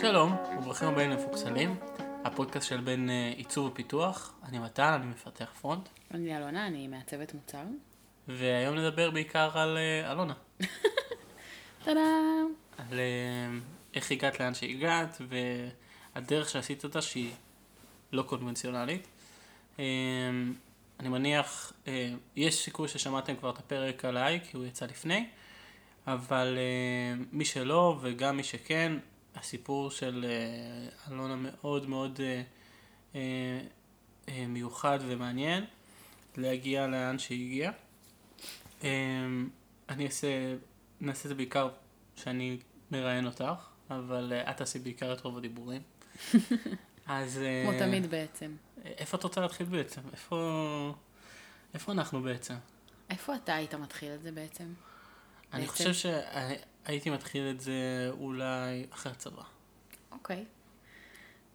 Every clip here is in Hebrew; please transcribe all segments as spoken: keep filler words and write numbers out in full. שלום, וברוכים הבאים למפוקסלים, הפודקאסט של בין עיצוב ופיתוח. אני מתן, אני מפתח פרונט. אני אלונה, אני מעצבת מוצר. והיום נדבר בעיקר על אלונה. טאדאם! על איך הגעת לאן שהגעת, והדרך שעשית אותה שהיא לא קונבנציונלית. אני מניח, יש סיכוי ששמעתם כבר את הפרק עליי, כי הוא יצא לפני, אבל מי שלא וגם מי שכן, הסיפור של אלונה מאוד מאוד מיוחד ומעניין, להגיע לאן שהגיע. אני אעשה, נעשה את זה בעיקר שאני מראיין אותך, אבל את תעשי בעיקר את רוב הדיבורים. אז... כמו תמיד בעצם. איפה את רוצה להתחיל בעצם? איפה, איפה אנחנו בעצם? איפה אתה היית מתחיל את זה בעצם? אני חושב שהייתי מתחיל את זה אולי אחרי הצבא. אוקיי.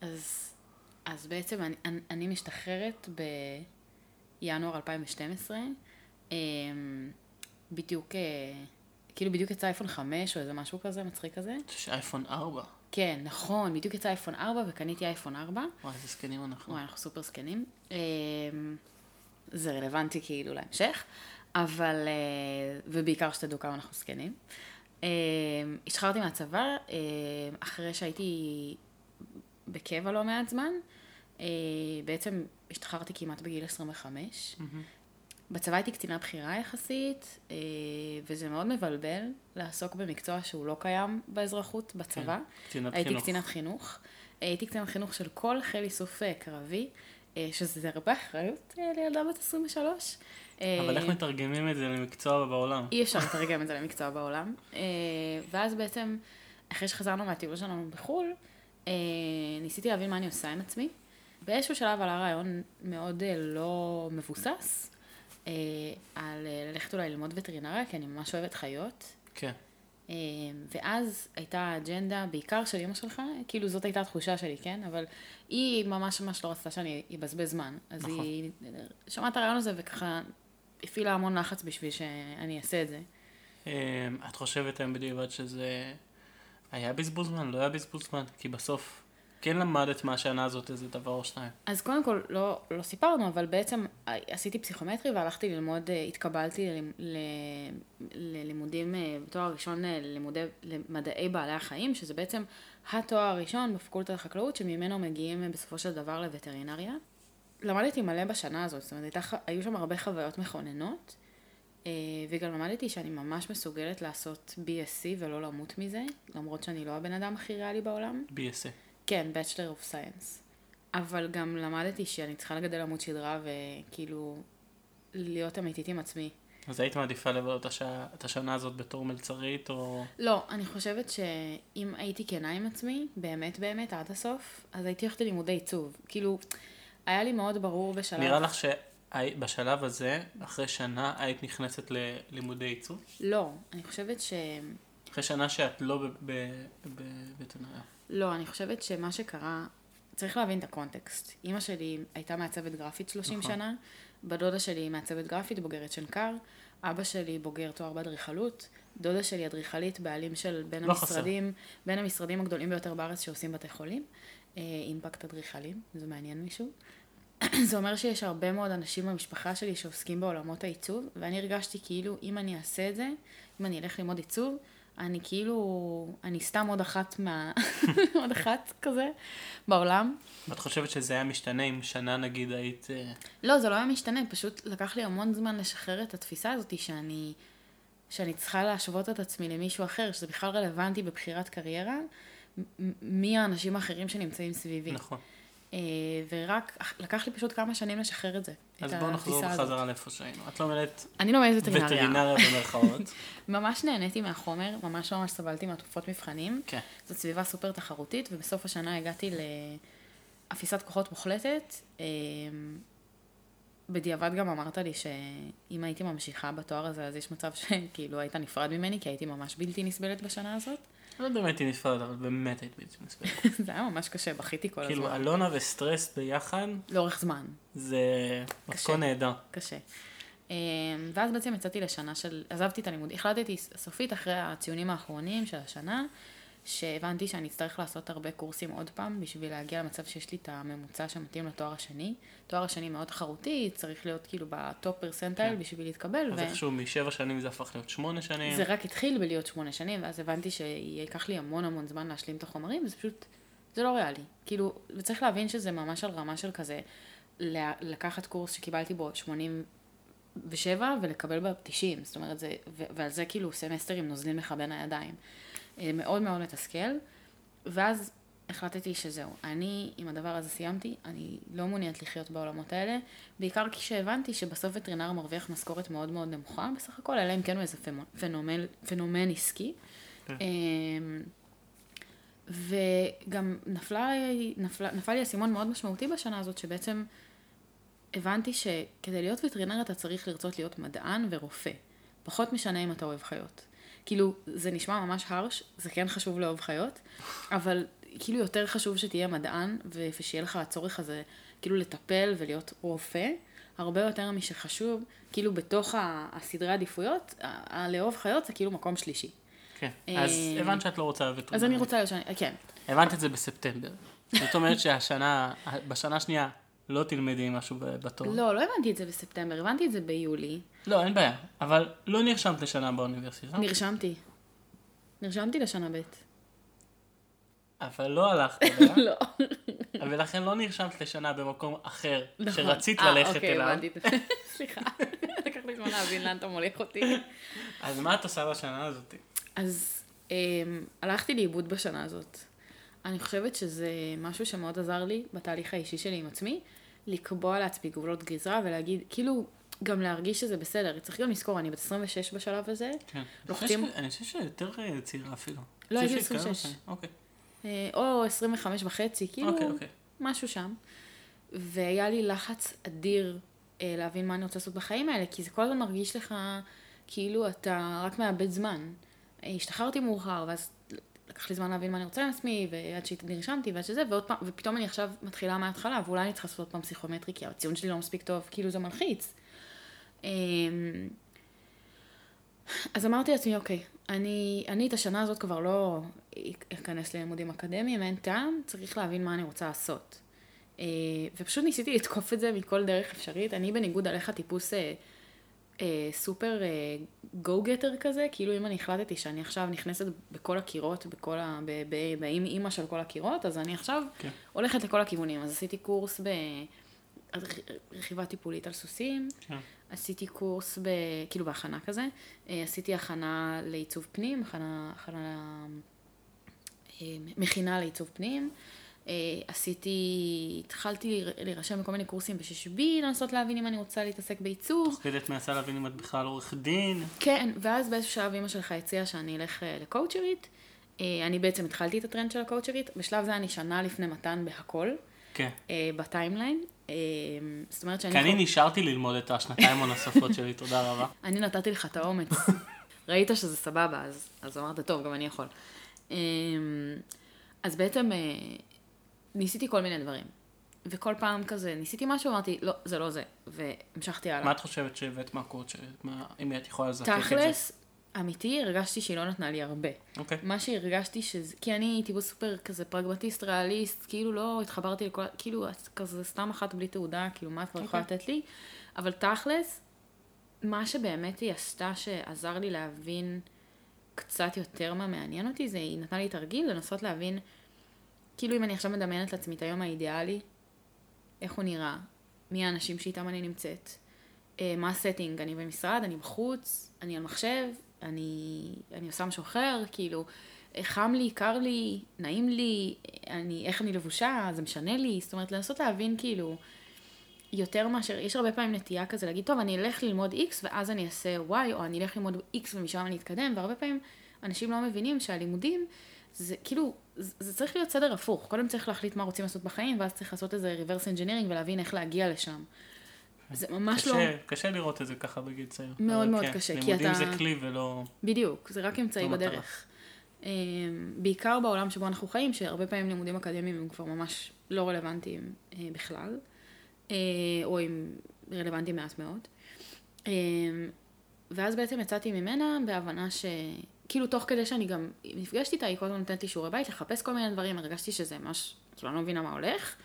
אז, אז בעצם אני, אני, אני משתחררת בינואר אלפיים ושתים עשרה, בדיוק, כאילו בדיוק יצא אייפון חמש או איזה משהו כזה, מצחיק כזה. אייפון ארבע. כן, נכון, בדיוק יצא אייפון ארבע וקניתי אייפון ארבע. וואי, זה סקנים אנחנו. וואי, אנחנו סופר סקנים. זה רלוונטי כאילו להמשך. אבל, ובעיקר שתדעו כמה אנחנו סקנים. השחררתי מהצבא, אחרי שהייתי בקבע לא מעט זמן, בעצם השתחררתי כמעט בגיל עשרים וחמש. בצבא הייתי קצינה בחירה יחסית, וזה מאוד מבלבל לעסוק במקצוע שהוא לא קיים באזרחות בצבא. הייתי קצינת חינוך. הייתי קצינת חינוך של כל חיל איסוף קרבי, שזה הרבה אחריות לילדה בת עשרים ושלוש. אבל איך מתרגמים את זה למקצוע בעולם? אי אפשר לתרגם את זה למקצוע בעולם. ואז בעצם, אחרי שחזרנו מהטיול שלנו בחול, ניסיתי להבין מה אני עושה עם עצמי. באיזשהו שלב עלה רעיון מאוד לא מבוסס, על ללכת אולי ללמוד וטרינריה, כי אני ממש אוהבת חיות. כן. ואז הייתה אג'נדה, בעיקר של אמא שלך, כאילו זאת הייתה התחושה שלי, כן? אבל היא ממש ממש לא רצתה שאני אבזבז זמן. אז היא שמעה את הרעיון הזה וככה... הפעילה המון לחץ בשביל שאני אעשה את זה. את חושבת היום בדיעבד שזה היה בזבוז זמן, לא היה בזבוז זמן, כי בסוף כן למדת מהשנה הזאת איזה דבר או שניים. אז קודם כל לא, לא סיפרנו, אבל בעצם עשיתי פסיכומטרי והלכתי ללמוד, התקבלתי ללימודים בתואר ראשון למדעי בעלי החיים, שזה בעצם התואר הראשון בפקולטת החקלאות, שממנו מגיעים בסופו של דבר לווטרינריה. למדתי מלא בשנה הזאת, זאת אומרת, היו שם הרבה חוויות מכוננות, וגם למדתי שאני ממש מסוגלת לעשות בי אס סי ולא למות מזה, למרות שאני לא הבן אדם הכי ריאלי בעולם. בי אס סי. כן, Bachelor of Science. אבל גם למדתי שאני צריכה לגדל עמוד שדרה וכאילו להיות אמיתית עם עצמי. אז היית מעדיפה לבלות את, הש... את השנה הזאת בתור מלצרית או... לא, אני חושבת שאם הייתי כנה עם עצמי, באמת באמת עד הסוף, אז הייתי הולכת ללימודי עיצוב. כאילו... היה לי מאוד ברור בשלב... נראה לך שבשלב הזה, אחרי שנה, היית נכנסת ללימודי עיצוב? לא, אני חושבת ש... אחרי שנה שאת לא בטנריה. לא, אני חושבת שמה שקרה, צריך להבין את הקונטקסט. אמא שלי הייתה מעצבת גרפית שלושים שנה, בדודה שלי מעצבת גרפית, בוגרת שנקר, אבא שלי בוגר תואר באדריכלות, דודה שלי אדריכלית, בעלים של בין המשרדים, בין המשרדים הגדולים ביותר בארץ שעושים בתי חולים. אימפקט אדריכלים, זה מעניין מישהו. זה אומר שיש הרבה מאוד אנשים במשפחה שלי שעוסקים בעולמות העיצוב, ואני הרגשתי כאילו אם אני אעשה את זה, אם אני אלך ללמוד עיצוב, אני כאילו, אני סתם עוד אחת מה... עוד אחת כזה בעולם. ואת חושבת שזה היה משתנה אם שנה נגיד היית... לא, זה לא היה משתנה, פשוט לקח לי המון זמן לשחרר את התפיסה הזאת שאני, שאני צריכה להשוות את עצמי למישהו אחר, שזה בכלל רלוונטי בבחירת קריירה, מי האנשים האחרים שנמצאים סביבי. נכון. ורק, לקח לי פשוט כמה שנים לשחרר את זה. אז בואו נחזור בחזרה לאיפה שהיינו. את לומדת... אני לומדת וטרינריה. וטרינריה במרכאות. ממש נהניתי מהחומר, ממש ממש סבלתי מהתקופות מבחנים. כן. זאת סביבה סופר תחרותית, ובסוף השנה הגעתי לאפיסת כוחות מוחלטת. בדיעבד גם אמרת לי שאם הייתי ממשיכה בתואר הזה, אז יש מצב שכאילו היית נפרד ממני, כי הייתי ממש בלתי נסבלת בשנה הזאת. לא באמת היא נספרת, אבל באמת היית בלתי נספרת. זה היה ממש קשה, בכיתי כל הזמן. כאילו, אלונה וסטרס ביחד... לאורך זמן. זה מתכון נהדר. קשה. ואז בעצם יצאתי לשנה של... עזבתי את הלימוד. החלטתי סופית אחרי הציונים האחרונים של השנה, שהבנתי שאני אצטרך לעשות הרבה קורסים עוד פעם, בשביל להגיע למצב שיש לי את הממוצע שמתאים לתואר השני. תואר השני מאוד חרותי, צריך להיות כאילו בטופ פרסנטייל בשביל להתקבל. אז איכשהו משבע שנים זה הפך להיות שמונה שנים. זה רק התחיל בלהיות שמונה שנים, ואז הבנתי שיקח לי המון המון זמן להשלים את החומרים, וזה פשוט, זה לא ריאלי. כאילו, וצריך להבין שזה ממש על רמה של כזה, לקחת קורס שקיבלתי בו שמונים ושבע ולקבל בה תשעים. זאת אומרת, זה, ועל זה כאילו סמסטרים נוזלים לך בין הידיים. מאוד מאוד מתסכל, ואז החלטתי שזהו, אני עם הדבר הזה סיימתי, אני לא מעוניינת לחיות בעולמות האלה, בעיקר כי שהבנתי שבסוף וטרינר מרוויח משכורת מאוד מאוד נמוכה, בסך הכל, אלא אם כן הוא איזה פנומן, פנומן עסקי, וגם נפלה, נפלה, נפל לי הסימון מאוד משמעותי בשנה הזאת, שבעצם הבנתי שכדי להיות וטרינר אתה צריך לרצות להיות מדען ורופא, פחות משנה אם אתה אוהב חיות. כאילו, זה נשמע ממש הרש, זה כן חשוב לאהוב חיות, אבל כאילו יותר חשוב שתהיה מדען, ושיהיה לך הצורך הזה, כאילו לטפל ולהיות רופא, הרבה יותר משחשוב, כאילו בתוך הסדרי העדיפויות, לאהוב חיות זה כאילו מקום שלישי. כן, אז הבנת שאת לא רוצה וטרינרית. אז אני רוצה, כן. הבנת את זה בספטמבר. זאת אומרת שהשנה, בשנה השנייה, לא תלמדי משהו בתור. לא, לא הבנתי את זה בספטמבר, הבנתי את זה ביולי. לא, אין בעיה, אבל לא נרשמת לשנה באוניברסיטה. נרשמתי. נרשמתי לשנה ב'. אבל לא הלכת אליה. לא. אבל לכן לא נרשמת לשנה במקום אחר, שרצית ללכת אליו. אה, אוקיי, הבנתי. סליחה, לקח לי זמן להבין לאן אתה מוליך אותי. אז מה את עושה בשנה הזאת? אז הלכתי לאיבוד בשנה הזאת. אני חושבת שזה משהו שמאוד עזר לי בתהליך האישי שלי עם עצמי, לקבוע לעצמי גבולות גזרה ולהגיד, כאילו, גם להרגיש שזה בסדר. צריך גם לזכור, אני בת עשרים ושש בשלב הזה. כן. אני חושב שיותר צעירה אפילו. לא, הייתי עשרים ושש. אוקיי. או עשרים וחמש וחצי, כאילו, משהו שם. והיה לי לחץ אדיר להבין מה אני רוצה לעשות בחיים האלה, כי זה כל הזמן מרגיש לך, כאילו, אתה רק מאבד זמן. השתחררתי מאוחר, ואז לקח לי זמן להבין מה אני רוצה עם עצמי, ועד שנרשמתי, ועד שזה, ועוד פעם, ופתאום אני עכשיו מתחילה מההתחלה, ואולי אני צריכה לעשות פעם פסיכומטרי, כי הציון שלי לא מספיק טוב, כאילו זה מלחיץ. אז אמרתי לעצמי, אוקיי, אני, אני את השנה הזאת כבר לא אכנס ללימודים אקדמיים, אין טעם, צריך להבין מה אני רוצה לעשות. ופשוט ניסיתי לתקוף את זה מכל דרך אפשרית. אני בניגוד עליך טיפוס סופר גו-גטר כזה, כאילו אם אני החלטתי שאני עכשיו נכנסת בכל הקירות, בכל ה... באמא של כל הקירות, אז אני עכשיו הולכת לכל הכיוונים. אז עשיתי קורס ברכיבה טיפולית על סוסים, עשיתי קורס ב... כאילו בהכנה כזה, עשיתי הכנה לעיצוב פנים, הכנה... מכינה לעיצוב פנים, עשיתי, התחלתי להירשם בכל מיני קורסים בששבי, לנסות להבין אם אני רוצה להתעסק בייצור. תפקידת מעשה להבין אם את בכלל עורך דין. כן, ואז באיזשהו שלב אמא שלך הציעה שאני אלך לקואוצ'רית. אני בעצם התחלתי את הטרנד של הקואוצ'רית. בשלב זה אני שנה לפני מתן בהכל. כן. בטיימליין. זאת אומרת שאני... כי אני נשארתי ללמוד את השנתיים הנוספות שלי, תודה רבה. אני נתתי לך את האומץ. ראית שזה סבבה, אז אמרת, טוב, גם אני יכול. אז בעצם ניסיתי כל מיני דברים, וכל פעם כזה, ניסיתי משהו, אמרתי, לא, זה לא זה, והמשכתי הלאה. מה את חושבת שהבאת מהקורס, אם את יכולה לזכות את זה? תכלס, אמיתי, הרגשתי שהיא לא נתנה לי הרבה. אוקיי. מה שהרגשתי שזה, כי אני הייתי בו סופר כזה פרגמטיסט, ריאליסט, כאילו לא התחברתי לכל, כאילו כזה סתם אחת בלי תעודה, כאילו מה את כבר יכולה לתת לי, אבל תכלס, מה שבאמת היא עשתה שעזר לי להבין קצת יותר מה מעניין אותי, זה היא נתנה לי תרגיל לנסות להבין כאילו אם אני עכשיו מדמיינת לעצמי את היום האידיאלי, איך הוא נראה, מי האנשים שאיתם אני נמצאת, מה הסטינג, אני במשרד, אני בחוץ, אני על מחשב, אני, אני עושה משהו אחר, כאילו, חם לי, קר לי, נעים לי, אני, איך אני לבושה, זה משנה לי, זאת אומרת, לנסות להבין כאילו, יותר מאשר, יש הרבה פעמים נטייה כזה להגיד, טוב, אני אלך ללמוד X ואז אני אעשה Y, או אני אלך ללמוד X ומשם אני אתקדם, והרבה פעמים אנשים לא מבינים שהלימודים, זה כאילו, זה צריך להיות סדר הפוך. קודם צריך להחליט מה רוצים לעשות בחיים, ואז צריך לעשות איזה reverse engineering ולהבין איך להגיע לשם. זה ממש לא... קשה לראות את זה ככה בגיל צעיר. מאוד מאוד קשה, כי אתה... לימודים זה כלי ולא... בדיוק, זה רק אמצעי בדרך. בעיקר בעולם שבו אנחנו חיים, שהרבה פעמים לימודים אקדמיים הם כבר ממש לא רלוונטיים בכלל, או הם רלוונטיים מעט מאוד. ואז בעצם יצאתי ממנה בהבנה ש... כאילו תוך כדי שאני גם נפגשתי איתה, היא כל הזמן נותנת לי שיעורי בית, לחפש כל מיני דברים, הרגשתי שזה ממש, כאילו אני לא מבינה מה הולך.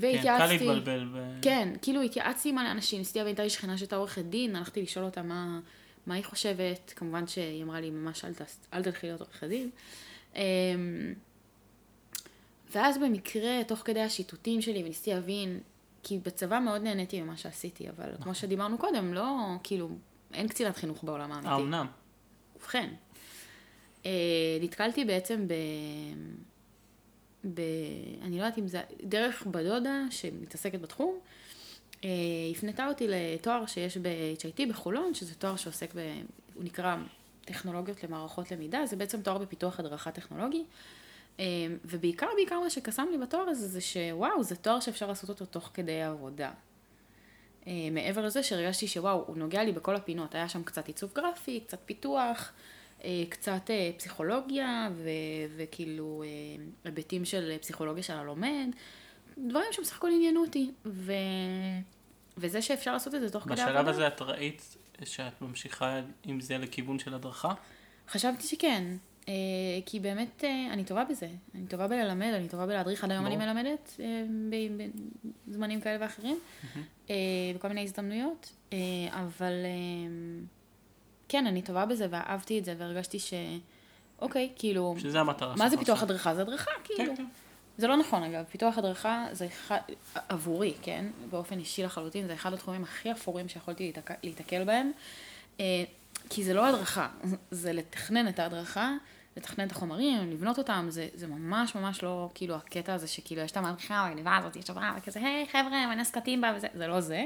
כן, קל להתבלבל. כן, כאילו התייעצתי עם אנשים, ניסיתי להבין, הייתה לי שכנה שהייתה עורכת דין, הלכתי לשאול אותה מה, מה היא חושבת, כמובן שהיא אמרה לי ממש אל, אל תלכי להיות עורכת דין. ואז במקרה, תוך כדי השיטוטים שלי, וניסיתי להבין, כי בצבא מאוד נהניתי ממה שעשיתי, אבל כמו שדיברנו קודם, לא, כאילו, אין קצינת חינוך בעולם האמיתי. האומנם. ובכן, נתקלתי בעצם ב... ב... אני לא יודעת אם זה... דרך בדודה שמתעסקת בתחום, הפנתה אותי לתואר שיש ב-H I T בחולון, שזה תואר שעוסק ב... הוא נקרא טכנולוגיות למערכות למידה, זה בעצם תואר בפיתוח הדרכה טכנולוגי, ובעיקר, בעיקר מה שקסם לי בתואר הזה, זה שוואו, זה תואר שאפשר לעשות אותו תוך כדי העבודה. מעבר לזה שהרגשתי שוואו, הוא נוגע לי בכל הפינות, היה שם קצת עיצוב גרפי, קצת פיתוח, קצת פסיכולוגיה, וכאילו היבטים של פסיכולוגיה של הלומד, דברים שבסך הכל עניינו אותי, וזה שאפשר לעשות את זה תוך כדי העבודה. בשלב הזה את ראית שאת ממשיכה עם זה לכיוון של הדרכה? חשבתי שכן. כי באמת אני טובה בזה, אני טובה בללמד, אני טובה בלהדריך, עד היום אני מלמדת בזמנים כאלה ואחרים, בכל מיני הזדמנויות, אבל כן, אני טובה בזה ואהבתי את זה והרגשתי ש... אוקיי, כאילו... שזה המטרה. מה זה פיתוח הדרכה? זה הדרכה, כאילו. זה לא נכון, אגב, פיתוח הדרכה זה עבורי, כן, באופן אישי לחלוטין, זה אחד התחומים הכי אפורים שיכולתי להתקל בהם, כי זה לא הדרכה, זה לתכנן את ההדרכה, לתכנן את החומרים, לבנות אותם, זה, זה ממש ממש לא, כאילו, הקטע הזה שכאילו, יש את המדריכה, והגניבה הזאת, יש עברה, וכזה, היי, חבר'ה, מנס קטים בה, וזה, זה לא זה.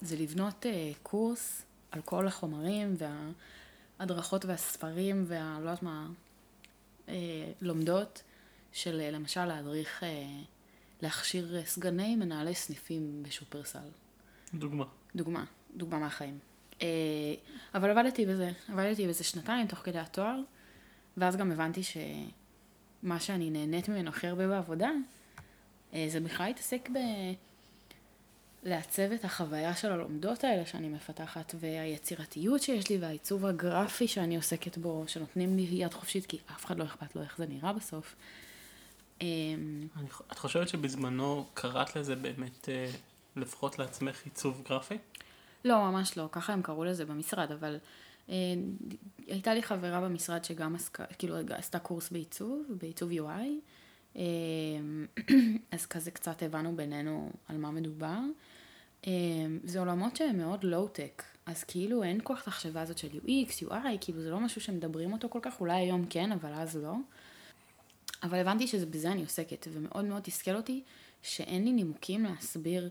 זה לבנות קורס על כל החומרים, וההדרכות והספרים, והלא יודעת מה, לומדות, של למשל להדריך, להכשיר סגני מנהלי סניפים בשופרסל. דוגמה. דוגמה, דוגמה מהחיים. אבל עבדתי בזה, עבדתי בזה שנתיים תוך כדי התואר, ואז גם הבנתי שמה שאני נהנית ממנו הכי הרבה בעבודה, זה בכלל התעסק בלעצב את החוויה של הלומדות האלה שאני מפתחת, והיצירתיות שיש לי, והעיצוב הגרפי שאני עוסקת בו, שנותנים לי יד חופשית, כי אף אחד לא אכפת לו איך זה נראה בסוף. את חושבת שבזמנו קראת לזה באמת לפחות לעצמך עיצוב גרפי? לא, ממש לא. ככה הם קראו לזה במשרד, אבל אה, הייתה לי חברה במשרד שגם עסקה, כאילו, עשתה קורס בעיצוב, בעיצוב U I, אה, אז כזה קצת הבנו בינינו על מה מדובר. אה, זה עולמות שהם מאוד לואו-טק, אז כאילו אין כל כך תחשבה הזאת של U X, U I, כאילו זה לא משהו שמדברים אותו כל כך, אולי היום כן, אבל אז לא. אבל הבנתי שבזה אני עוסקת, ומאוד מאוד תסכל אותי שאין לי נימוקים להסביר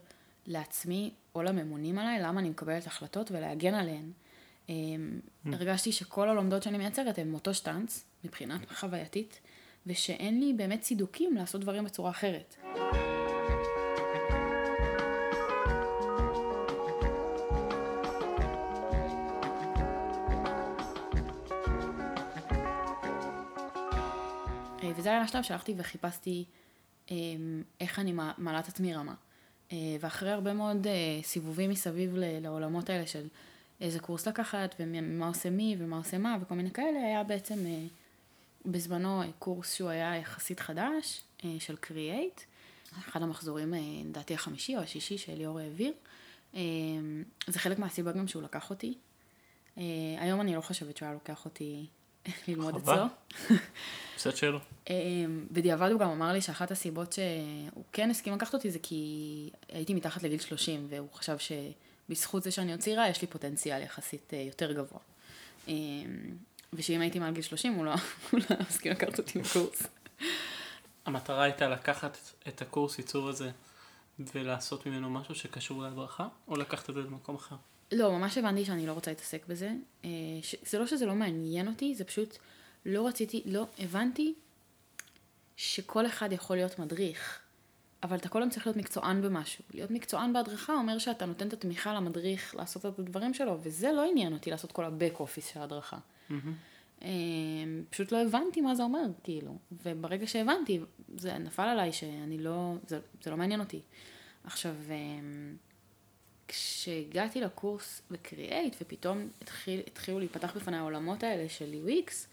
לעצמי או לממונים עליי, למה אני מקבלת החלטות ולהגן עליהן. הרגשתי שכל הלומדות שאני מייצרת הן אותו שטנץ, מבחינת חווייתית, ושאין לי באמת צידוקים לעשות דברים בצורה אחרת. וזה היה השלב שהלכתי וחיפשתי איך אני מעלה את עצמי רמה. ואחרי הרבה מאוד סיבובים מסביב לעולמות האלה של איזה קורס לקחת ומה עושה מי ומה עושה מה וכל מיני כאלה, היה בעצם בזמנו קורס שהוא היה יחסית חדש של Create, אחד המחזורים דעתי החמישי או השישי של ליאור העביר. זה חלק מהסיבה גם שהוא לקח אותי. היום אני לא חושבת שהוא היה לוקח אותי ללמוד אצלו. קצת שלו. בדיעבד הוא גם אמר לי שאחת הסיבות שהוא כן הסכים לקחת אותי זה כי הייתי מתחת לגיל שלושים, והוא חשב שבזכות זה שאני עוד צעירה יש לי פוטנציאל יחסית יותר גבוה. ושאם הייתי מעל גיל שלושים הוא לא הסכים לקחת אותי בקורס. המטרה הייתה לקחת את הקורס ייצור הזה ולעשות ממנו משהו שקשור להדרכה, או לקחת את זה למקום אחר? לא, ממש הבנתי שאני לא רוצה להתעסק בזה. זה לא שזה לא מעניין אותי, זה פשוט לא רציתי, לא הבנתי שכל אחד יכול להיות מדריך, אבל אתה כל הזמן צריך להיות מקצוען במשהו. להיות מקצוען בהדרכה אומר שאתה נותן את התמיכה למדריך לעשות את הדברים שלו, וזה לא עניין אותי לעשות כל הבק אופיס של ההדרכה. פשוט לא הבנתי מה זה אומר, כאילו. וברגע שהבנתי, זה נפל עליי שאני לא, זה, זה לא מעניין אותי. עכשיו, כשהגעתי לקורס ב-Create, ופתאום התחיל, התחילו להיפתח בפני העולמות האלה של יו אקס,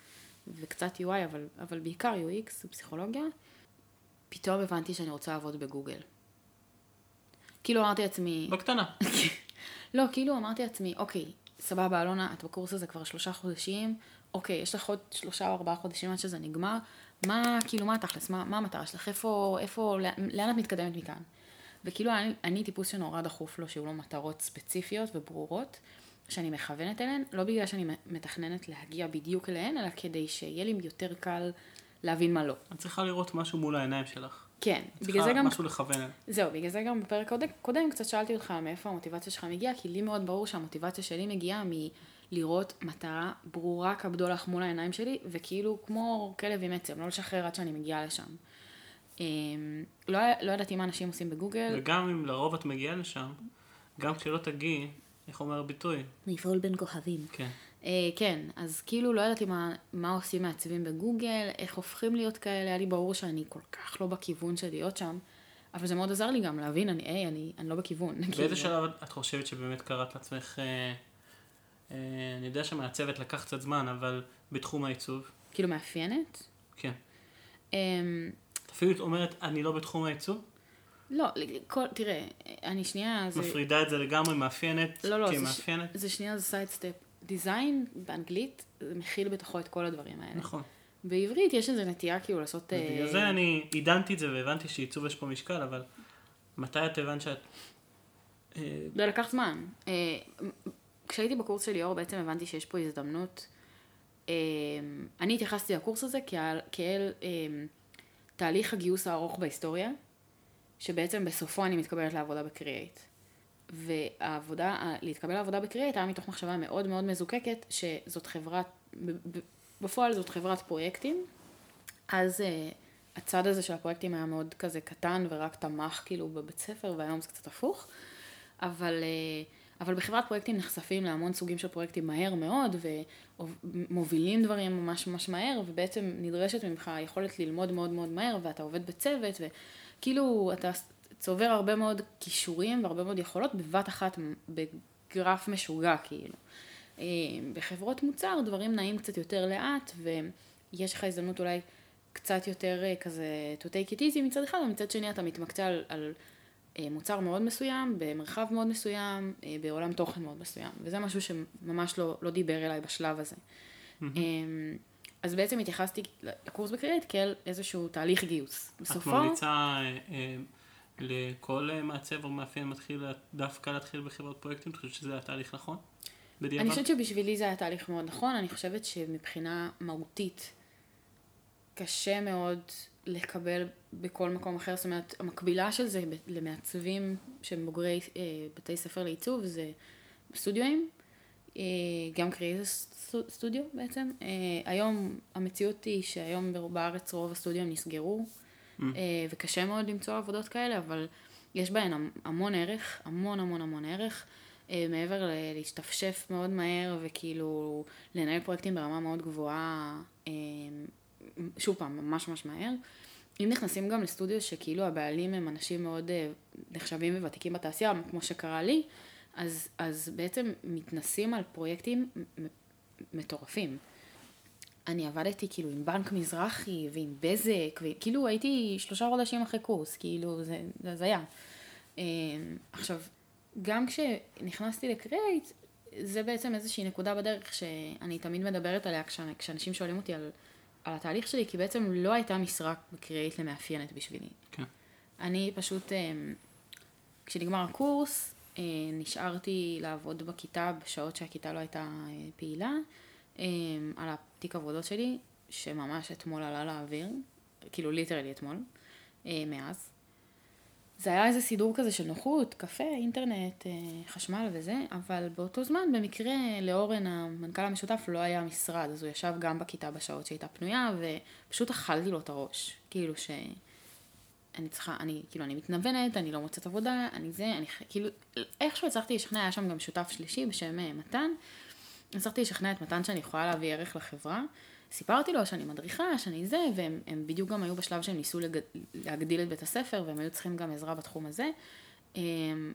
וקצת יו איי, אבל, אבל בעיקר יו אקס, פסיכולוגיה, פתאום הבנתי שאני רוצה לעבוד בגוגל. כאילו אמרתי לעצמי... בקטנה. לא, כאילו אמרתי לעצמי, אוקיי, סבבה, אלונה, את בקורס הזה כבר שלושה חודשים, אוקיי, יש לך עוד שלושה או ארבעה חודשים עד שזה נגמר, מה, כאילו, מה תכלס, מה, מה המטרה שלך, איפה, איפה, לאן את מתקדמת מכאן? וכאילו אני, אני טיפוס שנורא דחוף לו, שהוא לא מטרות ספציפיות וברורות, שאני מכוונת אליהן, לא בגלל שאני מתכננת להגיע בדיוק אליהן, אלא כדי שיהיה לי יותר קל להבין מה לא. את צריכה לראות משהו מול העיניים שלך. כן. את צריכה גם, משהו לכוון. זהו, בגלל זה גם בפרק קודם, קודם קצת שאלתי אותך מאיפה המוטיבציה שלך מגיעה, כי לי מאוד ברור שהמוטיבציה שלי מגיעה מלראות מטרה ברורה כבדולח מול העיניים שלי, וכאילו כמו כלב עם עצם, לא לשחרר עד שאני מגיעה לשם. לא, לא ידעתי מה אנשים עושים בגוגל. וגם אם לרוב את מגיעה לשם, גם כשלא תגיעי, איך אומר הביטוי? נפעול בין כוכבים. כן. כן, אז כאילו לא ידעתי מה, מה עושים מעצבים בגוגל, איך הופכים להיות כאלה, היה לי ברור שאני כל כך לא בכיוון של להיות שם, אבל זה מאוד עזר לי גם להבין, אני, איי, אני, אני לא בכיוון. באיזה שלב את חושבת שבאמת קראת לעצמך, אה, אה, אני יודע שמעצבת לקח קצת זמן, אבל בתחום העיצוב? כאילו מאפיינת? כן. אה, אפילו אומרת, אני לא בתחום העיצוב? לא, כל, תראה, אני שנייה... זה... מפרידה את זה לגמרי, מאפיינת? לא, לא, זה, מאפיינת. ש... זה שנייה, זה סייד סטפ. דיזיין באנגלית, זה מכיל בתוכו את כל הדברים האלה. נכון. בעברית יש איזו נטייה כאילו לעשות... בגלל אה... זה אני עידנתי את זה והבנתי שעיצוב יש פה משקל, אבל מתי את הבנת שאת... אה... זה לקח זמן. אה... כשהייתי בקורס של ליאור בעצם הבנתי שיש פה הזדמנות. אה... אני התייחסתי לקורס הזה כאל... כאל אה... תהליך הגיוס הארוך בהיסטוריה, שבעצם בסופו אני מתקבלת לעבודה בקריאייט. והעבודה, להתקבל לעבודה בקריאייט, היה מתוך מחשבה מאוד מאוד מזוקקת, שזאת חברת, בפועל זאת חברת פרויקטים, אז הצד הזה של הפרויקטים היה מאוד כזה קטן, ורק תמך כאילו בבית ספר, והיום זה קצת הפוך, אבל, אבל בחברת פרויקטים נחשפים להמון סוגים של פרויקטים מהר מאוד, ומובילים דברים ממש ממש מהר, ובעצם נדרשת ממך היכולת ללמוד מאוד מאוד מהר, ואתה עובד בצוות, וכאילו אתה... צובר הרבה מאוד כישורים והרבה מאוד יכולות בבת אחת בגרף משוגע כאילו. בחברות מוצר דברים נעים קצת יותר לאט ויש לך הזדמנות אולי קצת יותר כזה to take it easy מצד אחד, ומצד שני אתה מתמקצע על, על מוצר מאוד מסוים, במרחב מאוד מסוים, בעולם תוכן מאוד מסוים, וזה משהו שממש לא, לא דיבר אליי בשלב הזה. Mm-hmm. אז בעצם התייחסתי לקורס בקריאייט כאל איזשהו תהליך גיוס. בסופו... את ממליצה... לכל מעצב או מאפיין מתחיל דווקא להתחיל בחברת פרויקטים, אתה חושבת שזה היה תהליך נכון? בדיעבד? אני חושבת שבשבילי זה היה תהליך מאוד נכון, אני חושבת שמבחינה מהותית קשה מאוד לקבל בכל מקום אחר, זאת אומרת, המקבילה של זה למעצבים שהם בוגרי אה, בתי ספר לעיצוב, זה סטודיואים, אה, גם קריאייט סטודיו בעצם, אה, היום המציאות היא שהיום בארץ רוב הסטודיואים נסגרו, וקשה מאוד למצוא עבודות כאלה, אבל יש בהן המון ערך, המון המון המון ערך, מעבר להשתפשף מאוד מהר, וכאילו לנהל פרויקטים ברמה מאוד גבוהה, שוב פעם, ממש ממש מהר. אם נכנסים גם לסטודיו שכאילו הבעלים הם אנשים מאוד נחשבים וותיקים בתעשייה, כמו שקרה לי, אז, אז בעצם מתנסים על פרויקטים מטורפים. אני עבדתי כאילו עם בנק מזרחי ועם בזק, וכאילו הייתי שלושה חודשים אחרי קורס, כאילו זה, זה היה. עכשיו, גם כשנכנסתי לקריאייט, זה בעצם איזושהי נקודה בדרך שאני תמיד מדברת עליה כשאנשים שואלים אותי על, על התהליך שלי, כי בעצם לא הייתה משרה בקריאייט למאפיינת בשבילי. כן. אני פשוט, כשנגמר הקורס, נשארתי לעבוד בכיתה בשעות שהכיתה לא הייתה פעילה, על התיק עבודות שלי, שממש אתמול עלה לאוויר, כאילו ליטרלי אתמול, מאז. זה היה איזה סידור כזה של נוחות, קפה, אינטרנט, חשמל וזה, אבל באותו זמן, במקרה, לאורן, המנכ"ל המשותף, לא היה משרד, אז הוא ישב גם בכיתה בשעות שהייתה פנויה, ופשוט אכלתי לו את הראש, כאילו ש... אני צריכה, אני, כאילו, אני מתנוונת, אני לא מוצאת עבודה, אני זה, אני, כאילו, איכשהו הצלחתי לשכנע, היה שם גם שותף שלישי בשם מתן, הצלחתי לשכנע את מתן שאני יכולה להביא ערך לחברה, סיפרתי לו שאני מדריכה, שאני זה, והם בדיוק גם היו בשלב שהם ניסו להגדיל את בית הספר, והם היו צריכים גם עזרה בתחום הזה,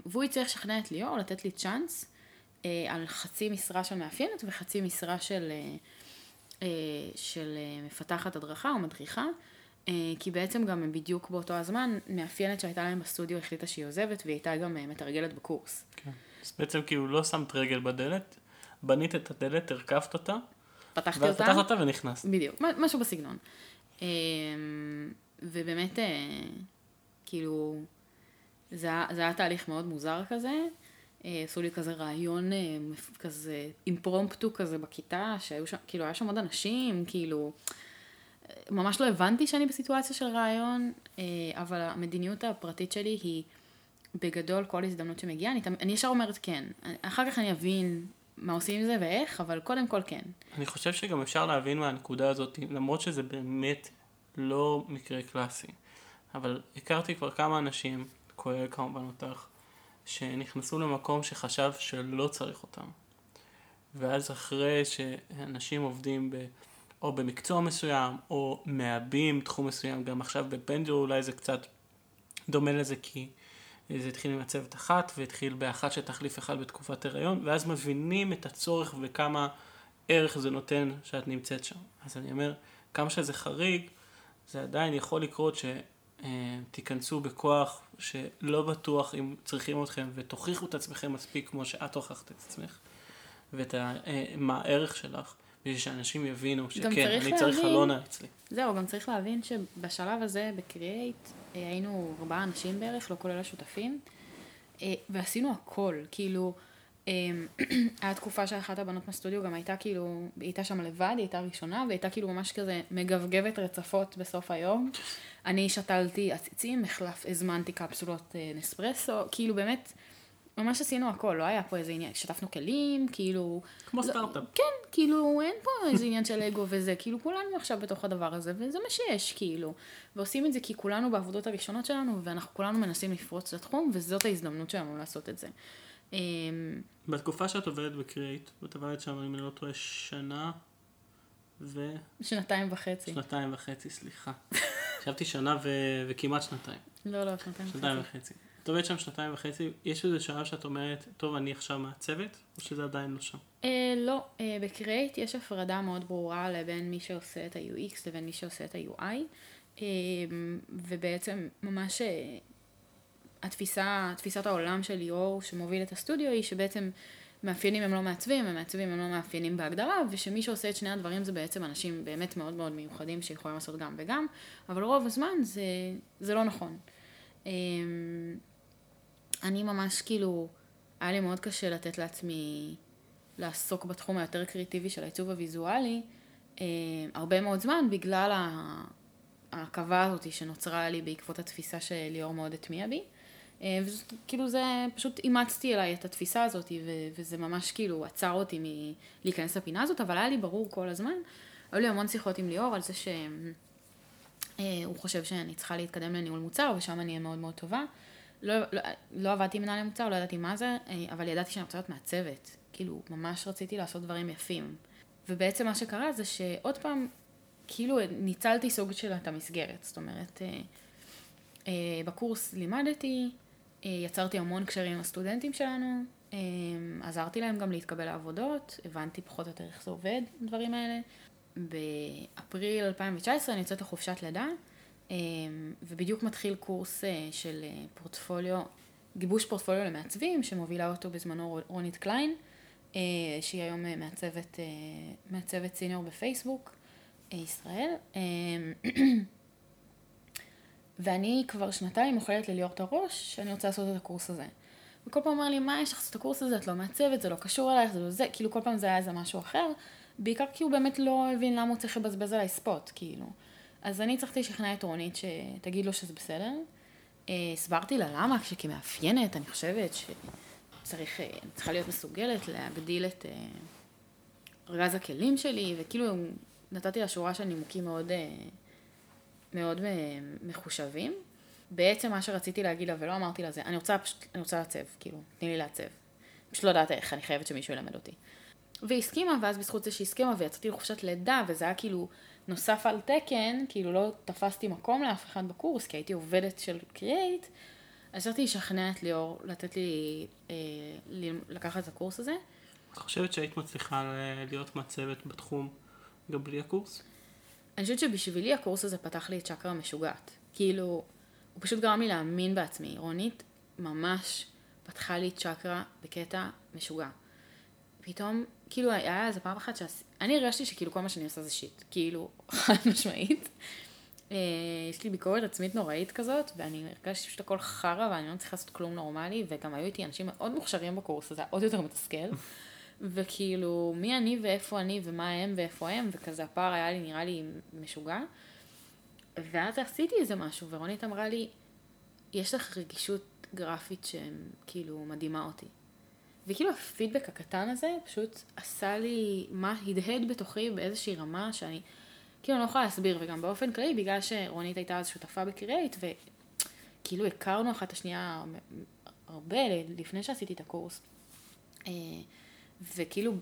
והוא יצטרך לשכנע את ליאור, לתת לי צ'אנס על חצי משרה של מאפיינת וחצי משרה של, של מפתחת הדרכה או מדריכה, כי בעצם גם בדיוק באותו הזמן, מאפיינת שהייתה להם בסטודיו החליטה שהיא עוזבת, והיא הייתה גם מתרגלת בקורס. כן. אז בעצם כי הוא לא שמת רגל בדלת, בנית את הדלת, הרכבת אותה, פתחת אותה, פתחת אותה ונכנס. בדיוק, משהו בסגנון. ובאמת, כאילו, זה, זה היה תהליך מאוד מוזר כזה, עשו לי כזה רעיון, כזה אימפרומפטו כזה בכיתה, שהיו שם, כאילו, היה שם עוד אנשים, כאילו, ממש לא הבנתי שאני בסיטואציה של רעיון, אבל המדיניות הפרטית שלי היא, בגדול, כל הזדמנות שמגיעה, אני, אני ישר אומרת כן. אחר כך אני אבין מה עושים עם זה ואיך, אבל קודם כל כן. אני חושב שגם אפשר להבין מהנקודה הזאת, למרות שזה באמת לא מקרה קלאסי. אבל הכרתי כבר כמה אנשים, כולל כמובן אותך, שנכנסו למקום שחשב שלא צריך אותם. ואז אחרי שאנשים עובדים ב... או במקצוע מסוים, או מאבים תחום מסוים, גם עכשיו בפנג'ו אולי זה קצת דומה לזה, כי זה התחיל עם הצוות אחת, והתחיל באחת שתחליף אחד בתקופת הריון, ואז מבינים את הצורך וכמה ערך זה נותן שאת נמצאת שם. אז אני אומר, כמה שזה חריג, זה עדיין יכול לקרות שתיכנסו בכוח שלא בטוח אם צריכים אתכם, ותוכיחו את עצמכם מספיק כמו שאת הוכחת את עצמך, ואת הערך שלך. בשביל שאנשים יבינו שכן, אני צריך אלונה אצלי. זהו, גם צריך להבין שבשלב הזה, בקריאייט, היינו ארבעה אנשים בערך, לא כולל השותפים, ועשינו הכל, כאילו, היה תקופה שאחת הבנות מהסטודיו גם הייתה כאילו, הייתה שם לבד, היא הייתה ראשונה, והייתה כאילו ממש כזה מגבגבת רצפות בסוף היום. אני שתלתי עציצים, החלף, הזמנתי קפסולות נספרסו, כאילו באמת... ממש עשינו הכל, לא היה פה איזה עניין, שתפנו כלים, כאילו... כמו סטארט-אפ. כן, כאילו אין פה איזה עניין של אגו וזה, כאילו כולנו עכשיו בתוך הדבר הזה, וזה מה שיש, כאילו. ועושים את זה כי כולנו בעבודות הראשונות שלנו, ואנחנו כולנו מנסים לפרוץ לתחום, וזאת ההזדמנות שלנו לעשות את זה. בתקופה שאת עובדת בקריאייט, ואת עבדת שם, אני לא טועה, שנה ו... שנתיים וחצי. שנתיים וחצי, סליחה. חשבתי שנה וכמעט שנתיים. לא, לא, שנתיים וחצי. שנתיים וחצי. את עובדת שם שנתיים וחצי, יש איזה שעה שאת אומרת, טוב, אני עכשיו מהצוות, או שזה עדיין לא שם? לא, בקריאייט יש הפרדה מאוד ברורה לבין מי שעושה את ה-יו אקס לבין מי שעושה את ה-יו איי, ובעצם ממש התפיסה, תפיסת העולם של ליאור שמוביל את הסטודיו היא שבעצם מאפיינים הם לא מעצבים, ומעצבים הם לא מאפיינים בהגדרה, ושמי שעושה את שני הדברים זה בעצם אנשים באמת מאוד מאוד מיוחדים שיכולים לעשות גם וגם, אבל רוב הזמן זה, זה לא נכון. אני ממש כאילו, היה לי מאוד קשה לתת לעצמי לעסוק בתחום היותר קריאטיבי של העיצוב הוויזואלי, הרבה מאוד זמן בגלל ההקבה הזאת שנוצרה לי בעקבות התפיסה שליאור מאוד התמיע בי, וכאילו זה, פשוט אימצתי אליי את התפיסה הזאת, וזה ממש כאילו עצר אותי מלהיכנס לפינה הזאת, אבל היה לי ברור כל הזמן, היו לי המון שיחות עם ליאור על זה ש... הוא חושב שאני צריכה להתקדם לניהול מוצר, ושם אני אהיה מאוד מאוד טובה. לא, לא, לא עבדתי מנהל מוצר, לא ידעתי מה זה, אבל ידעתי שאני רוצה להיות מעצבת. כאילו, ממש רציתי לעשות דברים יפים. ובעצם מה שקרה זה שעוד פעם, כאילו, ניצלתי סוג של את המסגרת. זאת אומרת, בקורס לימדתי, יצרתי המון קשרים עם הסטודנטים שלנו, עזרתי להם גם להתקבל לעבודות, הבנתי פחות או יותר איך זה עובד, הדברים האלה. באפריל אלפיים תשע עשרה אני יוצאת לחופשת לידה, ובדיוק מתחיל קורס של פורטפוליו, גיבוש פורטפוליו למעצבים, שמובילה אותו בזמנו רונית קליין, שהיא היום מעצבת, מעצבת סיניור בפייסבוק ישראל. ואני כבר שנתיים אוכלת לליאור את הראש, שאני רוצה לעשות את הקורס הזה. וכל פעם אומר לי, מה יש לך לעשות את הקורס הזה? את לא מעצבת, זה לא קשור אלייך, זה לא זה. כאילו כל פעם זה היה איזה משהו אחר. בעיקר כי הוא באמת לא הבין למה הוא צריך לבזבז עליי ספוט, כאילו. אז אני צריכתי לשכנע את רונית שתגיד לו שזה בסדר. הסברתי לה למה, כשכמאפיינת, אני חושבת שצריך, אני צריכה להיות מסוגלת להגדיל את ארגז הכלים שלי, וכאילו נתתי לה שורה של נימוקים מאוד, מאוד מחושבים. בעצם מה שרציתי להגיד לה ולא אמרתי לה זה, אני רוצה, אני רוצה לעצב, כאילו, תני לי לעצב. פשוט לא יודעת איך, אני חייבת שמישהו ילמד אותי. והיא הסכימה, ואז בזכות זה שהיא הסכימה, ויצאתי לחופשת לידה, וזה היה כאילו נוסף על תקן, כאילו לא תפסתי מקום לאף אחד בקורס, כי הייתי עובדת של קריאייט, עזרתי לשכנע את ליאור, לתת לי, אה, לקחת את הקורס הזה. את חושבת שהיית מצליחה להיות מעצבת בתחום גם בלי הקורס? אני חושבת שבשבילי הקורס הזה פתח לי את שקרה משוגעת. כאילו, הוא פשוט גרם לי להאמין בעצמי. רונית ממש פתחה לי את שקרה בקטע משוגע. פתאום, כאילו, היה איזה פעם אחת שאני הרגשתי שכאילו כל מה שאני עושה זה שיט. כאילו, חד משמעית. יש לי ביקורת עצמית נוראית כזאת, ואני הרגשתי פשוט הכל חרה, ואני לא צריכה לעשות כלום נורמלי, וגם היו איתי אנשים מאוד מוכשרים בקורס, אז זה היה עוד יותר מתסכל. וכאילו, מי אני ואיפה אני, ומה הם ואיפה הם, וכזה הפער היה לי, נראה לי משוגע. ואז עשיתי איזה משהו, ורונית אמרה לי, יש לך רגישות גרפית שכאילו מדהימה אותי. וכאילו הפידבק הקטן הזה פשוט עשה לי מה הדהד בתוכי באיזושהי רמה שאני כאילו לא יכולה להסביר, וגם באופן כללי, בגלל שרונית הייתה אז שותפה בקריאייט, וכאילו הכרנו אחת השנייה הרבה לפני שעשיתי את הקורס. וכאילו